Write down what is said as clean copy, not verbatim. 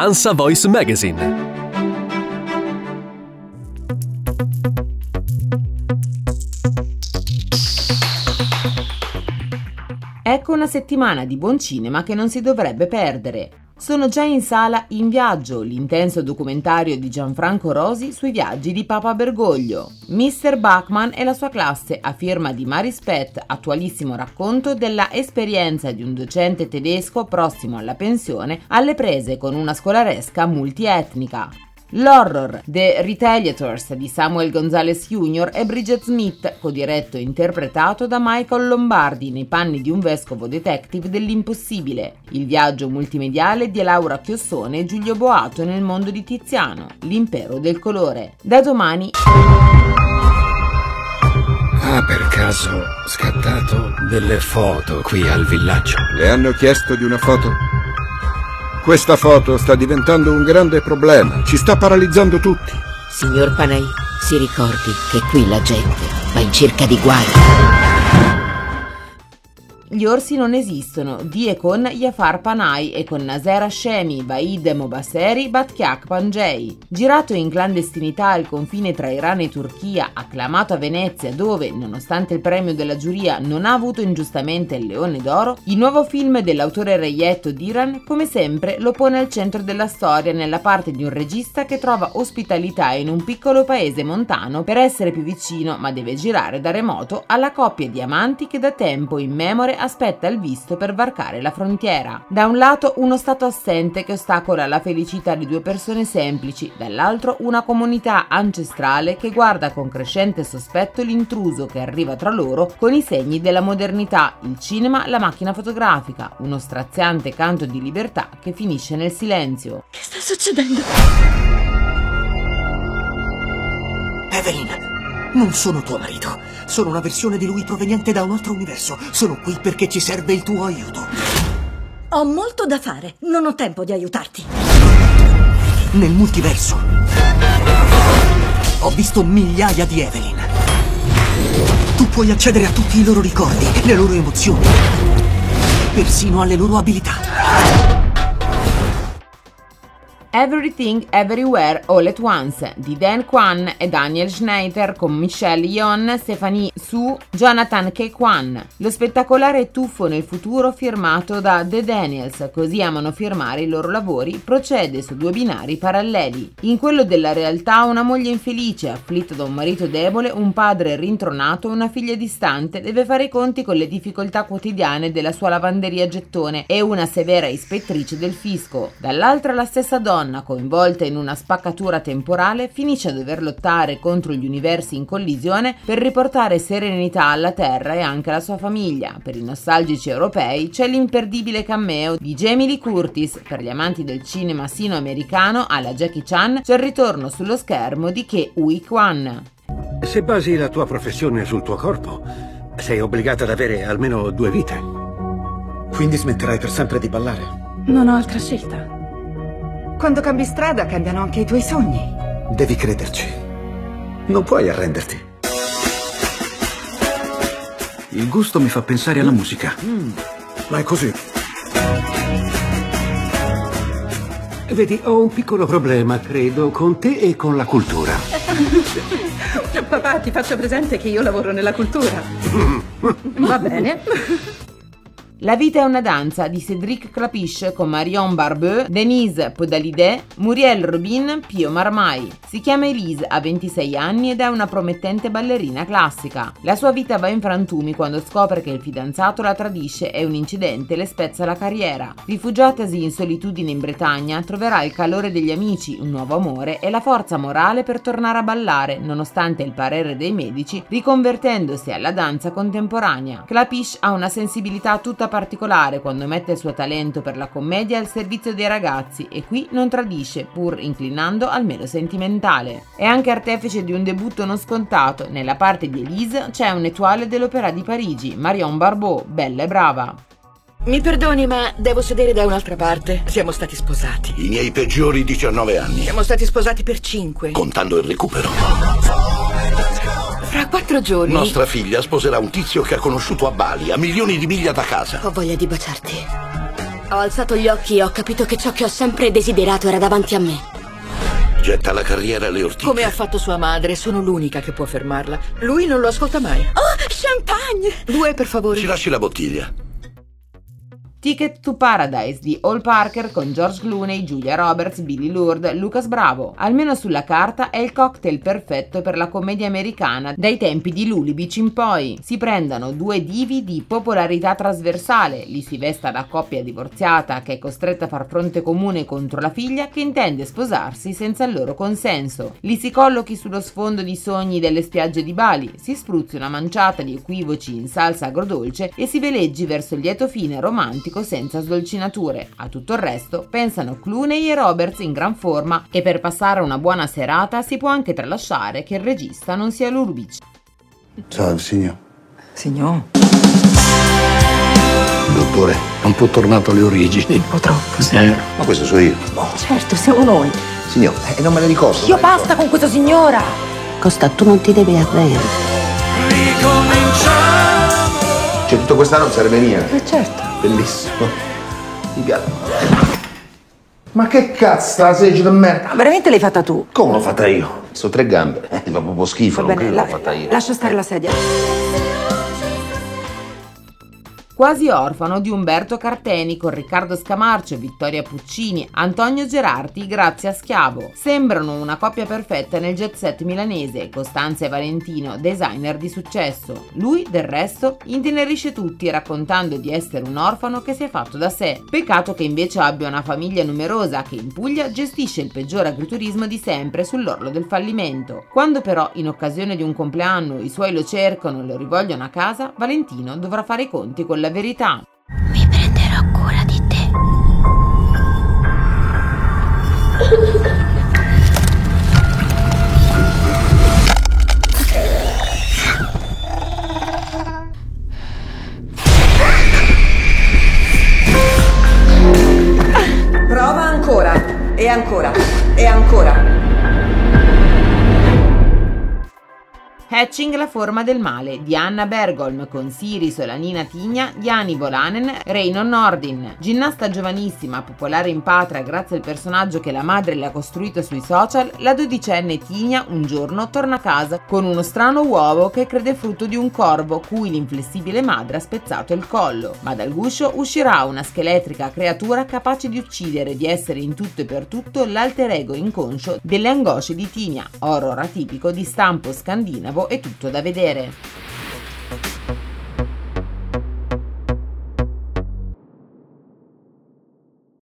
Ansa Voice Magazine. Ecco una settimana di buon cinema che non si dovrebbe perdere. Sono già in sala In Viaggio, l'intenso documentario di Gianfranco Rosi sui viaggi di Papa Bergoglio. Mr. Bachmann e la sua classe, a firma di Maris Pet, attualissimo racconto della esperienza di un docente tedesco prossimo alla pensione alle prese con una scolaresca multietnica. L'horror The Retaliators di Samuel Gonzalez Jr. e Bridget Smith, codiretto e interpretato da Michael Lombardi nei panni di un vescovo detective dell'impossibile. Il viaggio multimediale di Laura Chiossone e Giulio Boato nel mondo di Tiziano, l'impero del colore. Da domani... Ha per caso scattato delle foto qui al villaggio? Le hanno chiesto di una foto? Questa foto sta diventando un grande problema, ci sta paralizzando tutti. Signor Panahi, si ricordi che qui la gente va in cerca di guai. Gli orsi non esistono, di e con Jafar Panahi e con Nasera Hashemi, Vahid Mobasseri, Bakhtiyar Panjeei. Girato in clandestinità al confine tra Iran e Turchia, acclamato a Venezia dove, nonostante il premio della giuria, non ha avuto ingiustamente il Leone d'Oro, il nuovo film dell'autore reietto d'Iran, come sempre, lo pone al centro della storia nella parte di un regista che trova ospitalità in un piccolo paese montano per essere più vicino, ma deve girare da remoto, alla coppia di amanti che da tempo in memore aspetta il visto per varcare la frontiera. Da un lato uno stato assente che ostacola la felicità di due persone semplici, dall'altro una comunità ancestrale che guarda con crescente sospetto l'intruso che arriva tra loro con i segni della modernità, il cinema, la macchina fotografica, uno straziante canto di libertà che finisce nel silenzio. Che sta succedendo? Evelyn, non sono tuo marito, sono una versione di lui proveniente da un altro universo. Sono qui perché ci serve il tuo aiuto. Ho molto da fare, non ho tempo di aiutarti. Nel multiverso ho visto migliaia di Evelyn. Tu puoi accedere a tutti i loro ricordi, le loro emozioni, persino alle loro abilità. Everything, Everywhere, All at Once di Dan Kwan e Daniel Scheinert con Michelle Yeoh, Stephanie Hsu, Ke Ui Kwan. Lo spettacolare tuffo nel futuro firmato da The Daniels, così amano firmare i loro lavori, procede su due binari paralleli. In quello della realtà una moglie infelice, afflitta da un marito debole, un padre rintronato, una figlia distante, deve fare i conti con le difficoltà quotidiane della sua lavanderia a gettone e una severa ispettrice del fisco. Dall'altra la stessa donna, coinvolta in una spaccatura temporale, finisce a dover lottare contro gli universi in collisione per riportare serenità alla Terra e anche alla sua famiglia. Per i nostalgici europei c'è l'imperdibile cameo di Jamie Lee Curtis, per gli amanti del cinema sino-americano alla Jackie Chan c'è il ritorno sullo schermo di Ke Ui Kwan. Se basi la tua professione sul tuo corpo, sei obbligata ad avere almeno 2 vite. Quindi smetterai per sempre di ballare? Non ho altra scelta. Quando cambi strada cambiano anche i tuoi sogni. Devi crederci. Non puoi arrenderti. Il gusto mi fa pensare alla musica. Ma è così. Vedi, ho un piccolo problema, credo, con te e con la cultura. Papà, ti faccio presente che io lavoro nella cultura. Va bene. La vita è una danza di Cédric Clapiche con Marion Barbeau, Denise Podalidé, Muriel Robin, Pio Marmai. Si chiama Elise, ha 26 anni ed è una promettente ballerina classica. La sua vita va in frantumi quando scopre che il fidanzato la tradisce e un incidente le spezza la carriera. Rifugiatasi in solitudine in Bretagna, troverà il calore degli amici, un nuovo amore e la forza morale per tornare a ballare, nonostante il parere dei medici, riconvertendosi alla danza contemporanea. Clapiche ha una sensibilità tutta particolare quando mette il suo talento per la commedia al servizio dei ragazzi e qui non tradisce, pur inclinando al meno sentimentale. È anche artefice di un debutto non scontato, nella parte di Elise c'è un étoile dell'Opéra di Parigi, Marion Barbeau, bella e brava. Mi perdoni, ma devo sedere da un'altra parte. Siamo stati sposati. I miei peggiori 19 anni. Siamo stati sposati per 5. Contando il recupero. Fra 4 giorni... Nostra figlia sposerà un tizio che ha conosciuto a Bali, a milioni di miglia da casa. Ho voglia di baciarti. Ho alzato gli occhi e ho capito che ciò che ho sempre desiderato era davanti a me. Getta la carriera alle ortiche. Come ha fatto sua madre, sono l'unica che può fermarla. Lui non lo ascolta mai. Oh, champagne! Due, per favore. Ci lasci la bottiglia. Ticket to Paradise di Ol Parker con George Clooney, Julia Roberts, Billy Lourd, Lucas Bravo. Almeno sulla carta è il cocktail perfetto per la commedia americana dai tempi di Lulibich in poi. Si prendano due divi di popolarità trasversale, li si vesta da coppia divorziata che è costretta a far fronte comune contro la figlia che intende sposarsi senza il loro consenso. Li si collochi sullo sfondo di sogni delle spiagge di Bali, si spruzzi una manciata di equivoci in salsa agrodolce e si veleggi verso il lieto fine romantico senza sdolcinature. A tutto il resto pensano Clooney e Roberts in gran forma e per passare una buona serata si può anche tralasciare che il regista non sia Lurbic. Ciao, signor. Signor. Dottore, è un po' tornato alle origini. Un po' troppo, signor. Ma questo sono io. Oh. Certo, siamo noi. Signor, non me ne ricordo. Io basta con questa signora. Costa, tu non ti devi arrendere. Cioè, tutto quest'anno non serve mia. Ma certo. Bellissimo, mi piace. Ma che cazzo la sedia di merda? Ma veramente l'hai fatta tu? Come l'ho fatta io? Sono tre gambe, ti fa proprio schifo, non credo l'ho fatta io. Lascia stare la sedia. Quasi orfano di Umberto Carteni con Riccardo Scamarcio, Vittoria Puccini, Antonio Gerardi, Grazia Schiavo. Sembrano una coppia perfetta nel jet set milanese, Costanza e Valentino, designer di successo. Lui, del resto, intenerisce tutti raccontando di essere un orfano che si è fatto da sé. Peccato che invece abbia una famiglia numerosa che in Puglia gestisce il peggior agriturismo di sempre sull'orlo del fallimento. Quando però, in occasione di un compleanno, i suoi lo cercano e lo rivolgono a casa, Valentino dovrà fare i conti con la verità. Mi prenderò cura di te. Prova ancora e ancora e ancora. Hatching la forma del male di Anna Bergholm con Siri Solanina Tigna, Jani Volanen, Reino Nordin. Ginnasta giovanissima, popolare in patria grazie al personaggio che la madre le ha costruito sui social, la dodicenne Tigna un giorno torna a casa con uno strano uovo che crede frutto di un corvo cui l'inflessibile madre ha spezzato il collo. Ma dal guscio uscirà una scheletrica creatura capace di uccidere e di essere in tutto e per tutto l'alter ego inconscio delle angosce di Tigna, horror atipico di stampo scandinavo. È tutto da vedere.